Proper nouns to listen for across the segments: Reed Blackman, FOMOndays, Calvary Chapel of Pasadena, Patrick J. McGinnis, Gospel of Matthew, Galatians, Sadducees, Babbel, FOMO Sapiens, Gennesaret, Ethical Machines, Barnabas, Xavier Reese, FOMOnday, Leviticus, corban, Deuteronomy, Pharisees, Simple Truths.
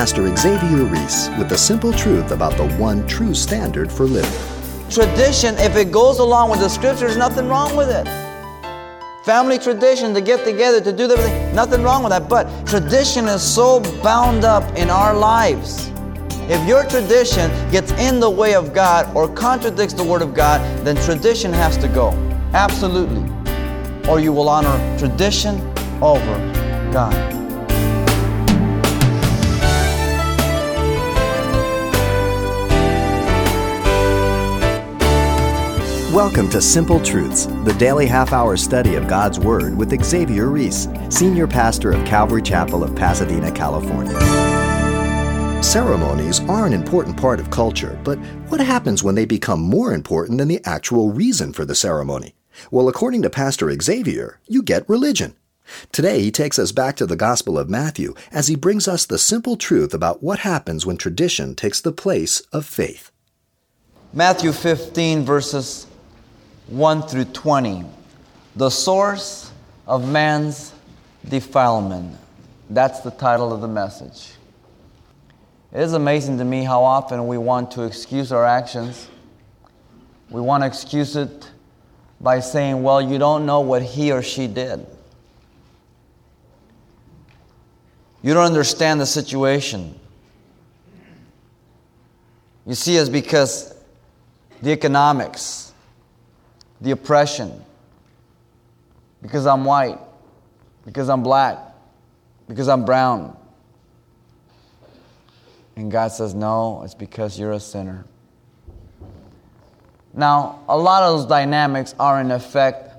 Pastor Xavier Reese with the simple truth about the one true standard for living. Tradition, if it goes along with the Scriptures, nothing wrong with it. Family tradition, to get together, to do everything, nothing wrong with that. But tradition is so bound up in our lives. If your tradition gets in the way of God or contradicts the Word of God, then tradition has to go. Absolutely. Or you will honor tradition over God. Welcome to Simple Truths, the daily half-hour study of God's Word with Xavier Reese, Senior Pastor of Calvary Chapel of Pasadena, California. Ceremonies are an important part of culture, but what happens when they become more important than the actual reason for the ceremony? Well, according to Pastor Xavier, you get religion. Today, he takes us back to the Gospel of Matthew as he brings us the simple truth about what happens when tradition takes the place of faith. Matthew 15, verses 1 through 20. The source of man's defilement. That's the title of the message. It is amazing to me how often we want to excuse our actions. We want to excuse it by saying, well, you don't know what he or she did. You don't understand the situation. You see, it's because the economics, the oppression, because I'm white, because I'm black, because I'm brown. And God says, no, it's because you're a sinner. Now, a lot of those dynamics are in effect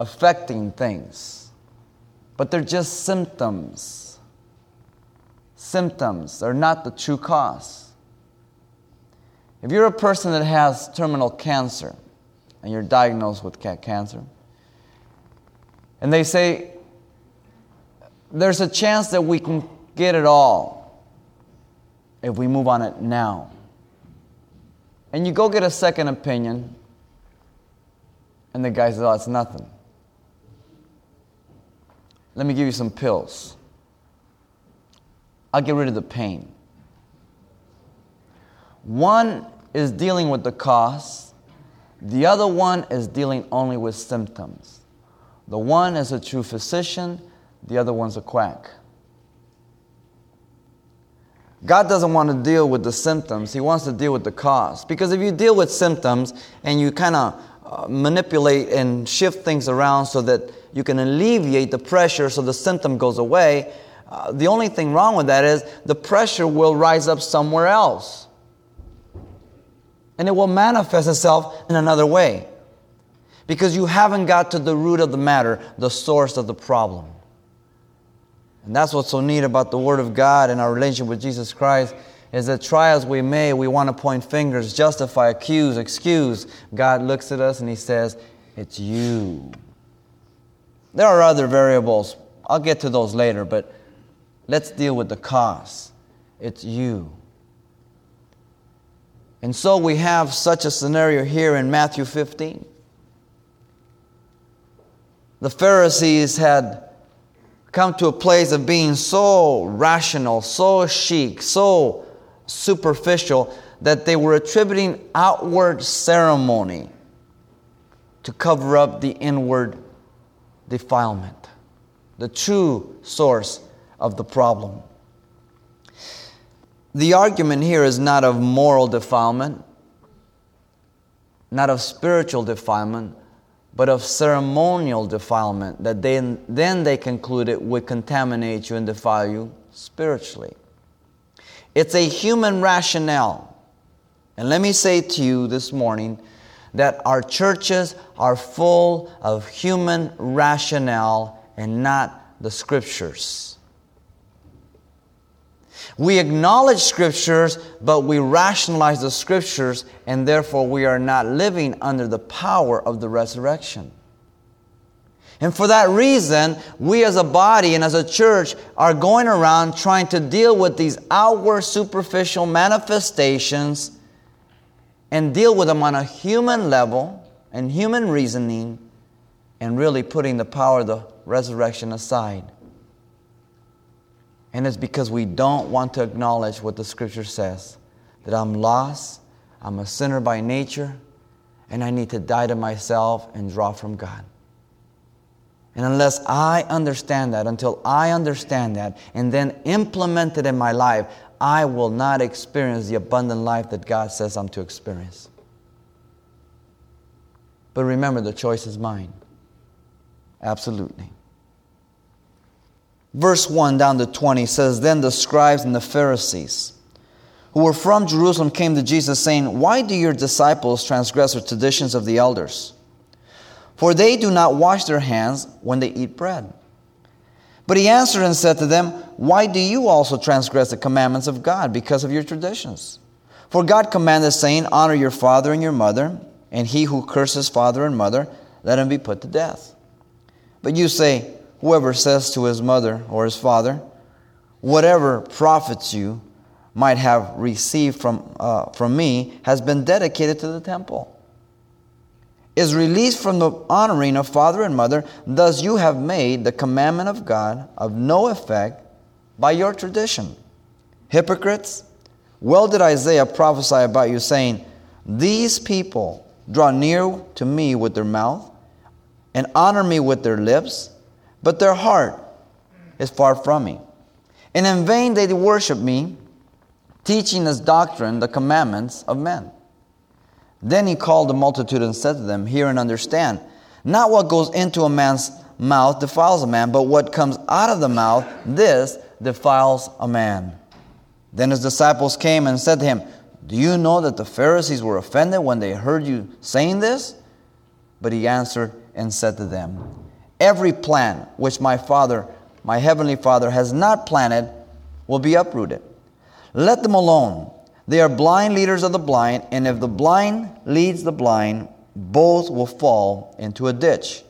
affecting things, but they're just symptoms. Symptoms are not the true cause. If you're a person that has terminal cancer and you're diagnosed with cancer, and they say, there's a chance that we can get it all if we move on it now. And you go get a second opinion, and the guy says, oh, it's nothing. Let me give you some pills. I'll get rid of the pain. One is dealing with the cause. The other one is dealing only with symptoms. The one is a true physician. The other one's a quack. God doesn't want to deal with the symptoms. He wants to deal with the cause. Because if you deal with symptoms and you kind of manipulate and shift things around so that you can alleviate the pressure so the symptom goes away, the only thing wrong with that is the pressure will rise up somewhere else. And it will manifest itself in another way. Because you haven't got to the root of the matter, the source of the problem. And that's what's so neat about the Word of God and our relationship with Jesus Christ is that try as we may, we want to point fingers, justify, accuse, excuse. God looks at us and He says, it's you. There are other variables. I'll get to those later, but let's deal with the cause. It's you. And so we have such a scenario here in Matthew 15. The Pharisees had come to a place of being so rational, so chic, so superficial that they were attributing outward ceremony to cover up the inward defilement, the true source of the problem. The argument here is not of moral defilement, not of spiritual defilement, but of ceremonial defilement, that they concluded would contaminate you and defile you spiritually. It's a human rationale. And let me say to you this morning that our churches are full of human rationale and not the Scriptures. We acknowledge Scriptures, but we rationalize the Scriptures, and therefore we are not living under the power of the resurrection. And for that reason, we as a body and as a church are going around trying to deal with these outward superficial manifestations and deal with them on a human level and human reasoning and really putting the power of the resurrection aside. And it's because we don't want to acknowledge what the Scripture says, that I'm lost, I'm a sinner by nature, and I need to die to myself and draw from God. And unless I understand that, until I understand that, and then implement it in my life, I will not experience the abundant life that God says I'm to experience. But remember, the choice is mine. Absolutely. Verse 1 down to 20 says, Then the scribes and the Pharisees, who were from Jerusalem, came to Jesus, saying, Why do your disciples transgress the traditions of the elders? For they do not wash their hands when they eat bread. But he answered and said to them, Why do you also transgress the commandments of God because of your traditions? For God commanded, saying, Honor your father and your mother, and he who curses father and mother, let him be put to death. But you say, Whoever says to his mother or his father, Whatever profits you might have received from me has been dedicated to the temple, is released from the honoring of father and mother, thus you have made the commandment of God of no effect by your tradition. Hypocrites, well did Isaiah prophesy about you, saying, These people draw near to me with their mouth and honor me with their lips, but their heart is far from me. And in vain they worship me, teaching as doctrine the commandments of men. Then he called the multitude and said to them, Hear and understand. Not what goes into a man's mouth defiles a man, but what comes out of the mouth, this defiles a man. Then his disciples came and said to him, Do you know that the Pharisees were offended when they heard you saying this? But he answered and said to them, Every plant which my heavenly Father has not planted will be uprooted. Let them alone. They are blind leaders of the blind, and if the blind leads the blind, both will fall into a ditch.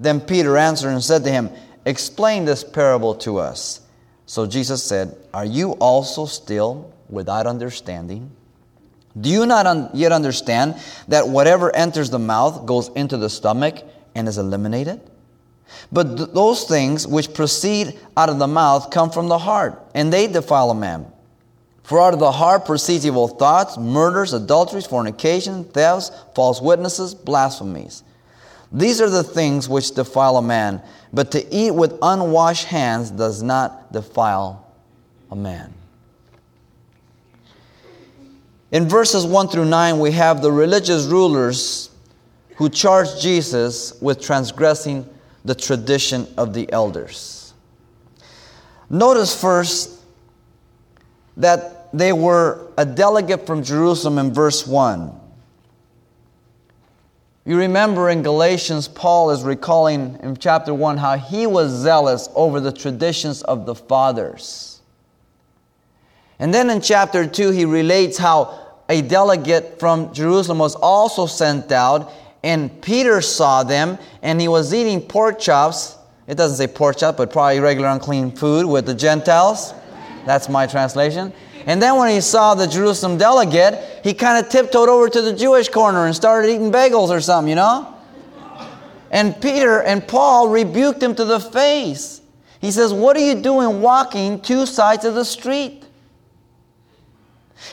Then Peter answered and said to him, Explain this parable to us. So Jesus said, Are you also still without understanding? Do you not yet understand that whatever enters the mouth goes into the stomach and is eliminated? But those things which proceed out of the mouth come from the heart, and they defile a man. For out of the heart proceeds evil thoughts, murders, adulteries, fornication, thefts, false witnesses, blasphemies. These are the things which defile a man, but to eat with unwashed hands does not defile a man. In verses 1 through 9, we have the religious rulers who charged Jesus with transgressing the tradition of the elders. Notice first that they were a delegate from Jerusalem in verse 1. You remember in Galatians, Paul is recalling in chapter 1 how he was zealous over the traditions of the fathers. And then in chapter 2, he relates how a delegate from Jerusalem was also sent out, and Peter saw them, and he was eating pork chops. It doesn't say pork chop, but probably regular unclean food with the Gentiles. That's my translation. And then when he saw the Jerusalem delegate, he kind of tiptoed over to the Jewish corner and started eating bagels or something, you know? And Peter and Paul rebuked him to the face. He says, What are you doing walking two sides of the street?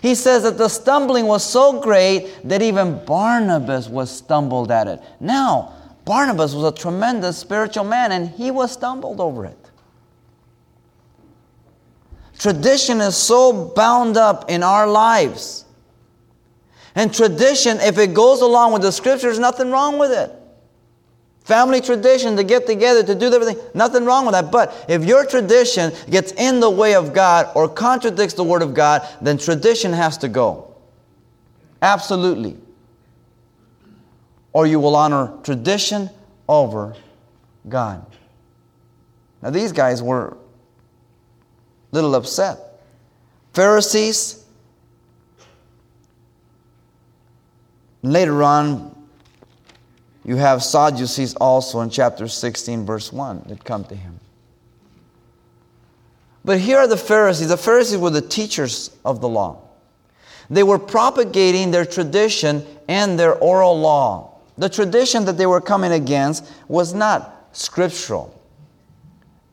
He says that the stumbling was so great that even Barnabas was stumbled at it. Now, Barnabas was a tremendous spiritual man, and he was stumbled over it. Tradition is so bound up in our lives. And tradition, if it goes along with the Scriptures, nothing wrong with it. Family tradition, to get together, to do everything, nothing wrong with that. But if your tradition gets in the way of God or contradicts the Word of God, then tradition has to go. Absolutely. Or you will honor tradition over God. Now these guys were little upset. Pharisees. Later on, you have Sadducees also in chapter 16, verse 1, that come to him. But here are the Pharisees. The Pharisees were the teachers of the law. They were propagating their tradition and their oral law. The tradition that they were coming against was not scriptural.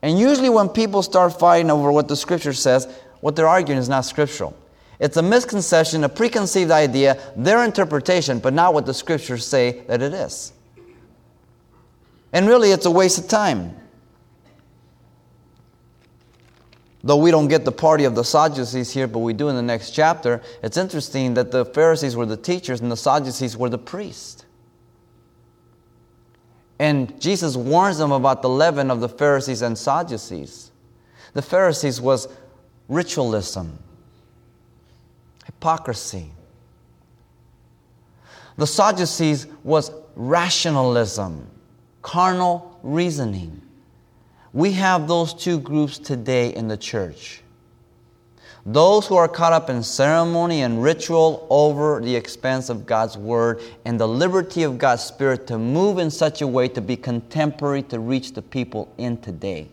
And usually when people start fighting over what the Scripture says, what they're arguing is not scriptural. It's a misconception, a preconceived idea, their interpretation, but not what the Scriptures say that it is. And really, it's a waste of time. Though we don't get the party of the Sadducees here, but we do in the next chapter, it's interesting that the Pharisees were the teachers and the Sadducees were the priests. And Jesus warns them about the leaven of the Pharisees and Sadducees. The Pharisees was ritualism, hypocrisy. The Sadducees was rationalism, carnal reasoning. We have those two groups today in the church. Those who are caught up in ceremony and ritual over the expense of God's Word and the liberty of God's Spirit to move in such a way to be contemporary to reach the people in today.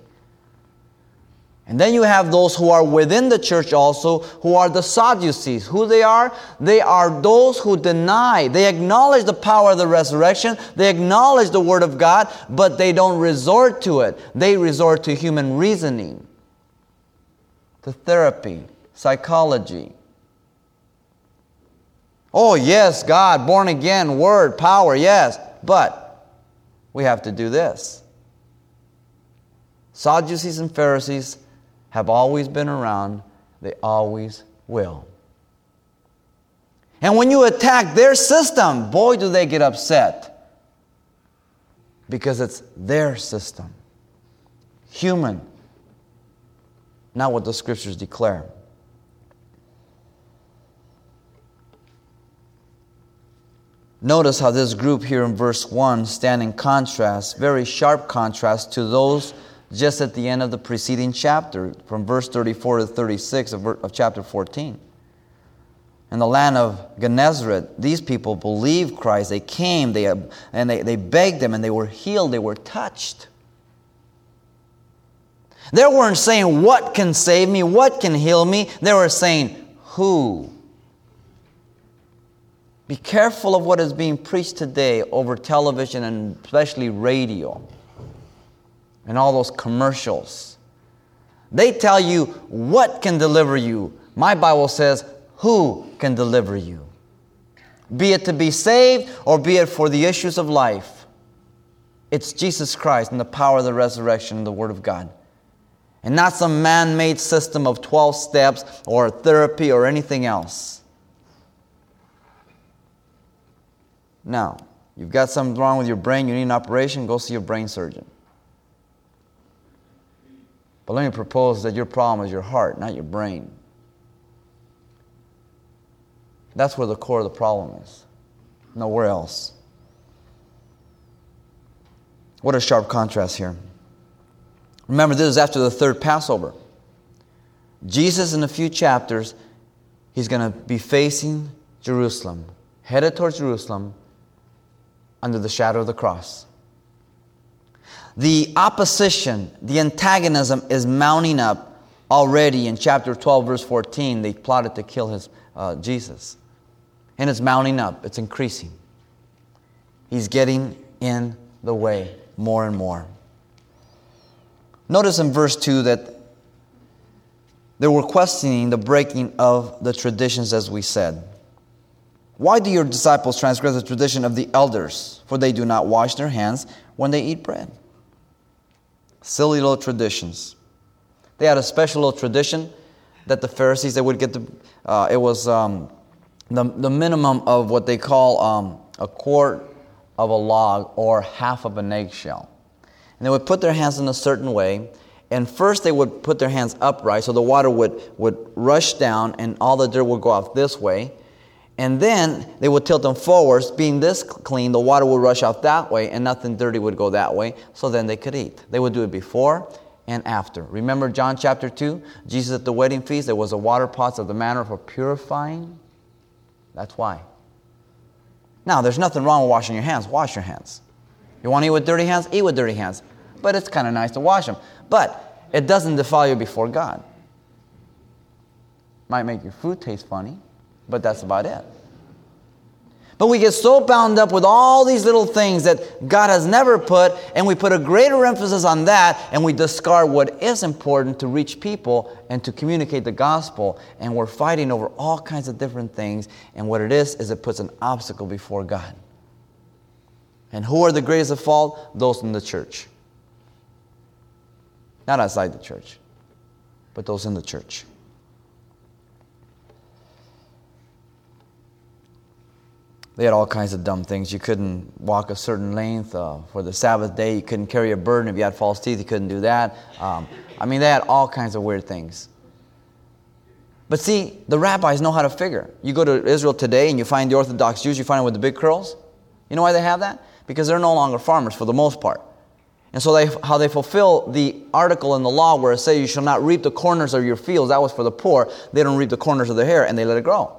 And then you have those who are within the church also, who are the Sadducees. Who they are? They are those who deny. They acknowledge the power of the resurrection. They acknowledge the Word of God, but they don't resort to it. They resort to human reasoning, to therapy, psychology. Oh, yes, God, born again, Word, power, yes. But we have to do this. Sadducees and Pharisees have always been around, they always will. And when you attack their system, boy, do they get upset. Because it's their system. Human. Not what the Scriptures declare. Notice how this group here in verse 1 stand in contrast, very sharp contrast to those just at the end of the preceding chapter, from verse 34 to 36 of chapter 14. In the land of Gennesaret, these people believed Christ. They came, they begged them, and they were healed, they were touched. They weren't saying, what can save me? What can heal me? They were saying, who? Be careful of what is being preached today over television and especially radio. And all those commercials. They tell you what can deliver you. My Bible says who can deliver you. Be it to be saved or be it for the issues of life. It's Jesus Christ and the power of the resurrection and the Word of God. And not some man-made system of 12 steps or therapy or anything else. Now, you've got something wrong with your brain, you need an operation, go see your brain surgeon. But let me propose that your problem is your heart, not your brain. That's where the core of the problem is. Nowhere else. What a sharp contrast here. Remember, this is after the third Passover. Jesus, in a few chapters, he's going to be facing Jerusalem, headed towards Jerusalem, under the shadow of the cross. The opposition, the antagonism is mounting up already in chapter 12, verse 14. They plotted to kill Jesus. And it's mounting up. It's increasing. He's getting in the way more and more. Notice in verse 2 that they were questioning the breaking of the traditions, as we said. Why do your disciples transgress the tradition of the elders? For they do not wash their hands when they eat bread. Silly little traditions. They had a special little tradition that the Pharisees, they would get the minimum of what they call a quart of a log or half of an eggshell. And they would put their hands in a certain way. And first they would put their hands upright so the water would rush down and all the dirt would go off this way. And then they would tilt them forwards, being this clean, the water would rush out that way and nothing dirty would go that way, so then they could eat. They would do it before and after. Remember John chapter 2? Jesus at the wedding feast, there was a water pots of the manner for purifying. That's why. Now, there's nothing wrong with washing your hands. Wash your hands. You want to eat with dirty hands? Eat with dirty hands. But it's kind of nice to wash them. But it doesn't defile you before God. Might make your food taste funny. But that's about it. But we get so bound up with all these little things that God has never put, and we put a greater emphasis on that, and we discard what is important to reach people and to communicate the gospel. And we're fighting over all kinds of different things, and what it is it puts an obstacle before God. And who are the greatest at fault? Those in the church. Not outside the church, but those in the church. They had all kinds of dumb things. You couldn't walk a certain length for the Sabbath day. You couldn't carry a burden. If you had false teeth, you couldn't do that. They had all kinds of weird things. But see, the rabbis know how to figure. You go to Israel today and you find the Orthodox Jews, you find them with the big curls. You know why they have that? Because they're no longer farmers for the most part. And so how they fulfill the article in the law where it says you shall not reap the corners of your fields, that was for the poor. They don't reap the corners of their hair and they let it grow.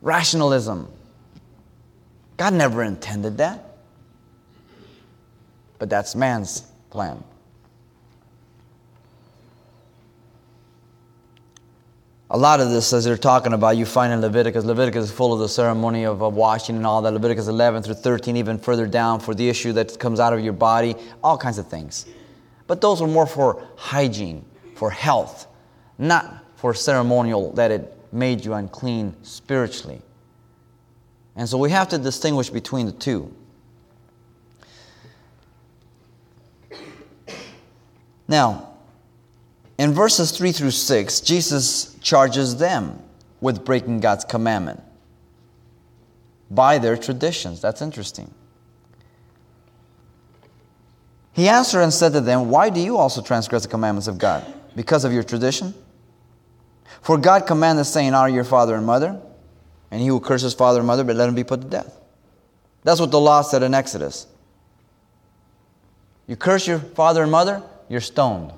Rationalism. God never intended that. But that's man's plan. A lot of this, as they're talking about, you find in Leviticus. Leviticus is full of the ceremony of washing and all that. Leviticus 11 through 13, even further down, for the issue that comes out of your body, all kinds of things. But those were more for hygiene, for health, not for ceremonial, that it made you unclean spiritually. And so we have to distinguish between the two. Now, in verses 3 through 6, Jesus charges them with breaking God's commandment by their traditions. That's interesting. He answered and said to them, "Why do you also transgress the commandments of God? Because of your tradition? For God commanded, saying, honor your father and mother, and he who curses father and mother, but let him be put to death." That's what the law said in Exodus. You curse your father and mother, you're stoned.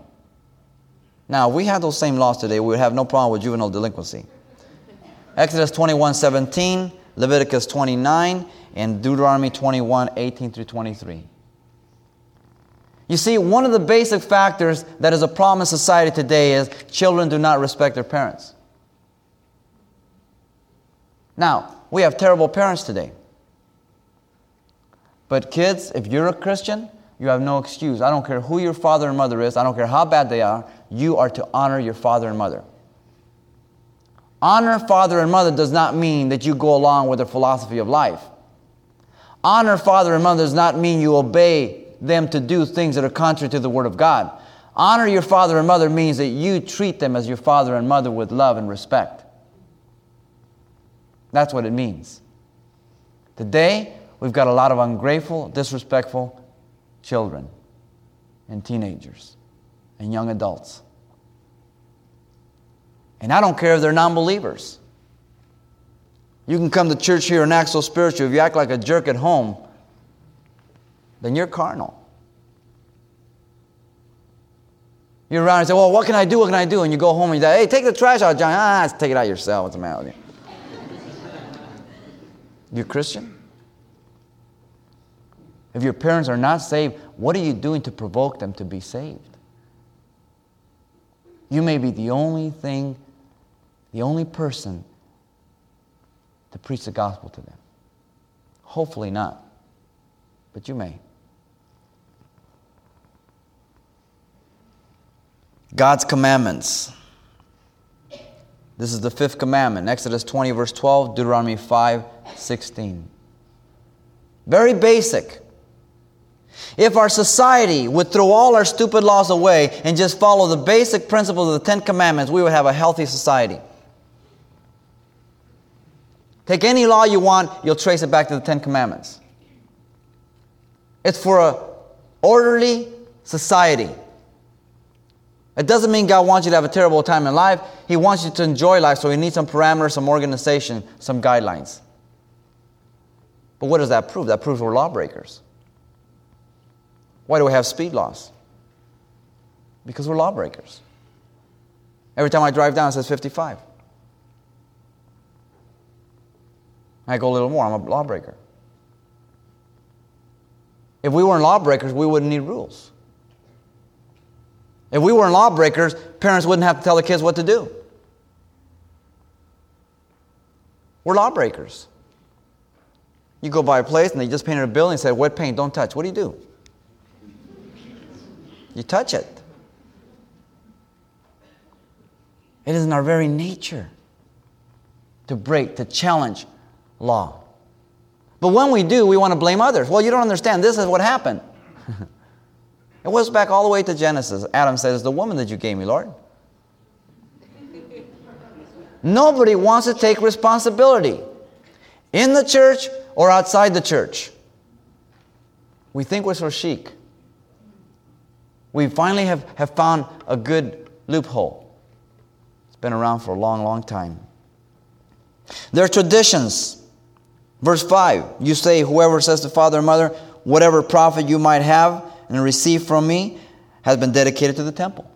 Now, if we had those same laws today, we would have no problem with juvenile delinquency. Exodus 21:17, Leviticus 29, and Deuteronomy 21:18 through 23. You see, one of the basic factors that is a problem in society today is children do not respect their parents. Now, we have terrible parents today. But kids, if you're a Christian, you have no excuse. I don't care who your father and mother is. I don't care how bad they are. You are to honor your father and mother. Honor father and mother does not mean that you go along with their philosophy of life. Honor father and mother does not mean you obey them to do things that are contrary to the Word of God. Honor your father and mother means that you treat them as your father and mother with love and respect. That's what it means. Today, we've got a lot of ungrateful, disrespectful children and teenagers and young adults. And I don't care if they're non-believers. You can come to church here and act so spiritual. If you act like a jerk at home, then you're carnal. You're around and say, well, what can I do? What can I do? And you go home and you say, hey, take the trash out, John. Take it out yourself. What's the matter with you? You're Christian? If your parents are not saved, what are you doing to provoke them to be saved? You may be the only person to preach the gospel to them. Hopefully not, but you may. God's commandments. This is the fifth commandment, Exodus 20, verse 12, Deuteronomy 5, 16. Very basic. If our society would throw all our stupid laws away and just follow the basic principles of the Ten Commandments, we would have a healthy society. Take any law you want, you'll trace it back to the Ten Commandments. It's for an orderly society. It doesn't mean God wants you to have a terrible time in life. He wants you to enjoy life, so He needs some parameters, some organization, some guidelines. But what does that prove? That proves we're lawbreakers. Why do we have speed laws? Because we're lawbreakers. Every time I drive down, it says 55. I go a little more, I'm a lawbreaker. If we weren't lawbreakers, we wouldn't need rules. If we weren't lawbreakers, parents wouldn't have to tell the kids what to do. We're lawbreakers. You go by a place and they just painted a building and said, wet paint, don't touch. What do? You touch it. It is in our very nature to break, to challenge law. But when we do, we want to blame others. Well, you don't understand. This is what happened. It was back all the way to Genesis. Adam said, it's the woman that you gave me, Lord. Nobody wants to take responsibility in the church or outside the church. We think we're so chic. We finally have found a good loophole. It's been around for a long, long time. There are traditions. Verse 5, you say, whoever says to father and mother, whatever profit you might have and receive from me has been dedicated to the temple.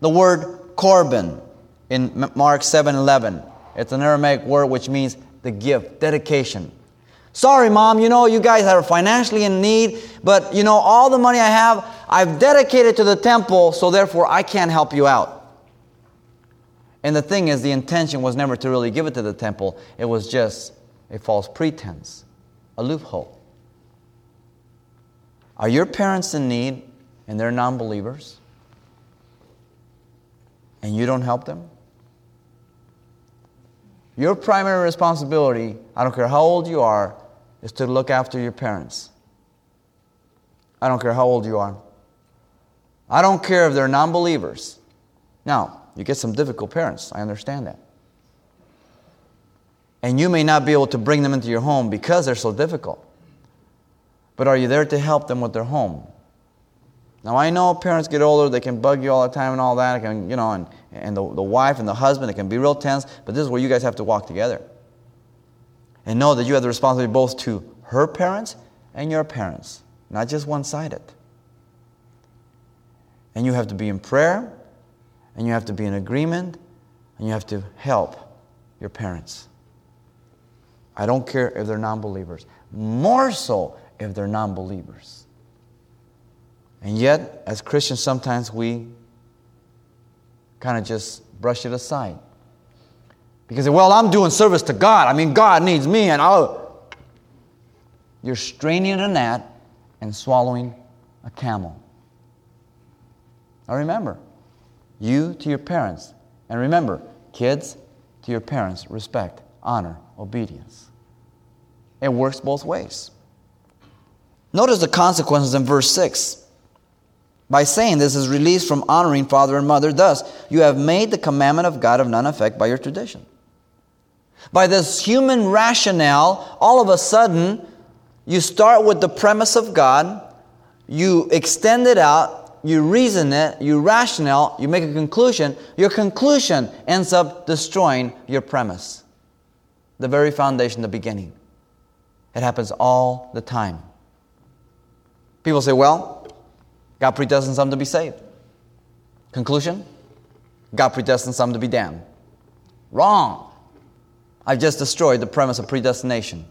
The word corban in Mark 7:11, it's an Aramaic word which means the gift, dedication. Sorry, Mom, you guys are financially in need, but, all the money I have, I've dedicated to the temple, so therefore I can't help you out. And the thing is, the intention was never to really give it to the temple. It was just a false pretense, a loophole. Are your parents in need and they're non-believers and you don't help them? Your primary responsibility, I don't care how old you are, is to look after your parents. I don't care how old you are. I don't care if they're non-believers. Now, you get some difficult parents. I understand that. And you may not be able to bring them into your home because they're so difficult. But are you there to help them with their home? Now, I know parents get older, they can bug you all the time and all that, and the wife and the husband, it can be real tense, but this is where you guys have to walk together. And know that you have the responsibility both to her parents and your parents, not just one-sided. And you have to be in prayer, and you have to be in agreement, and you have to help your parents. I don't care if they're non-believers. More so if they're non-believers. And yet, as Christians, sometimes we kind of just brush it aside. Because, well, I'm doing service to God. I mean, God needs me, and I'll... You're straining a gnat and swallowing a camel. Now remember, you to your parents. And remember, kids to your parents, respect, honor, obedience. It works both ways. Notice the consequences in verse 6. By saying this is released from honoring father and mother, thus you have made the commandment of God of none effect by your tradition. By this human rationale, all of a sudden, you start with the premise of God, you extend it out, you reason it, you rationale, you make a conclusion. Your conclusion ends up destroying your premise. The very foundation, the beginning. It happens all the time. People say, well, God predestined some to be saved. Conclusion? God predestined some to be damned. Wrong. I've just destroyed the premise of predestination.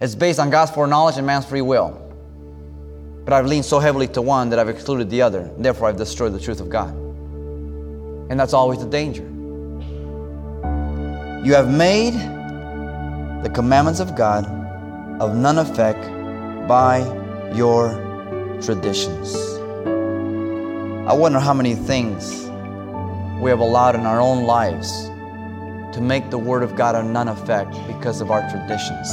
It's based on God's foreknowledge and man's free will. But I've leaned so heavily to one that I've excluded the other. Therefore, I've destroyed the truth of God. And that's always the danger. You have made the commandments of God of none effect by your traditions. I wonder how many things we have allowed in our own lives to make the Word of God of none effect because of our traditions.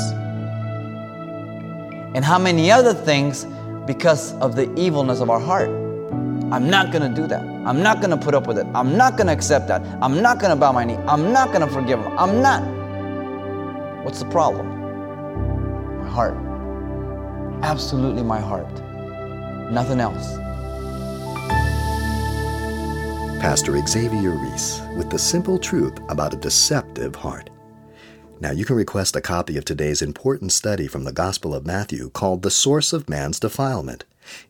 And how many other things because of the evilness of our heart. I'm not going to do that. I'm not going to put up with it. I'm not going to accept that. I'm not going to bow my knee. I'm not going to forgive him. I'm not. What's the problem? My heart. Absolutely my heart. Nothing else. Pastor Xavier Reese with the simple truth about a deceptive heart. Now you can request a copy of today's important study from the Gospel of Matthew called The Source of Man's Defilement.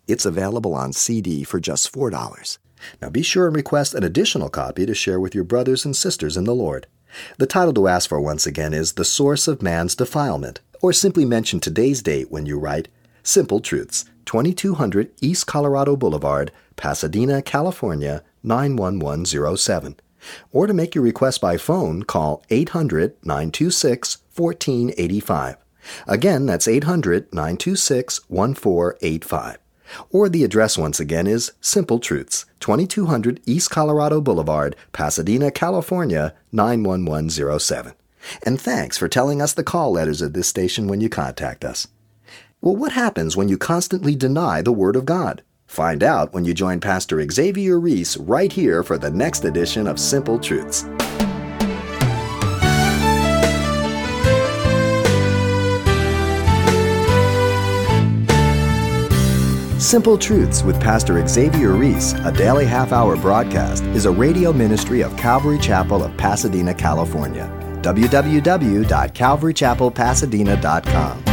It's available on CD for just $4. Now be sure and request an additional copy to share with your brothers and sisters in the Lord. The title to ask for once again is The Source of Man's Defilement, or simply mention today's date when you write Simple Truths, 2200 East Colorado Boulevard, Pasadena, California, 91107. Or to make your request by phone, call 800-926-1485. Again, that's 800-926-1485. Or the address once again is Simple Truths, 2200 East Colorado Boulevard, Pasadena, California, 91107. And thanks for telling us the call letters at this station when you contact us. Well, what happens when you constantly deny the Word of God? Find out when you join Pastor Xavier Reese right here for the next edition of Simple Truths. Simple Truths with Pastor Xavier Reese, a daily half-hour broadcast, is a radio ministry of Calvary Chapel of Pasadena, California. www.calvarychapelpasadena.com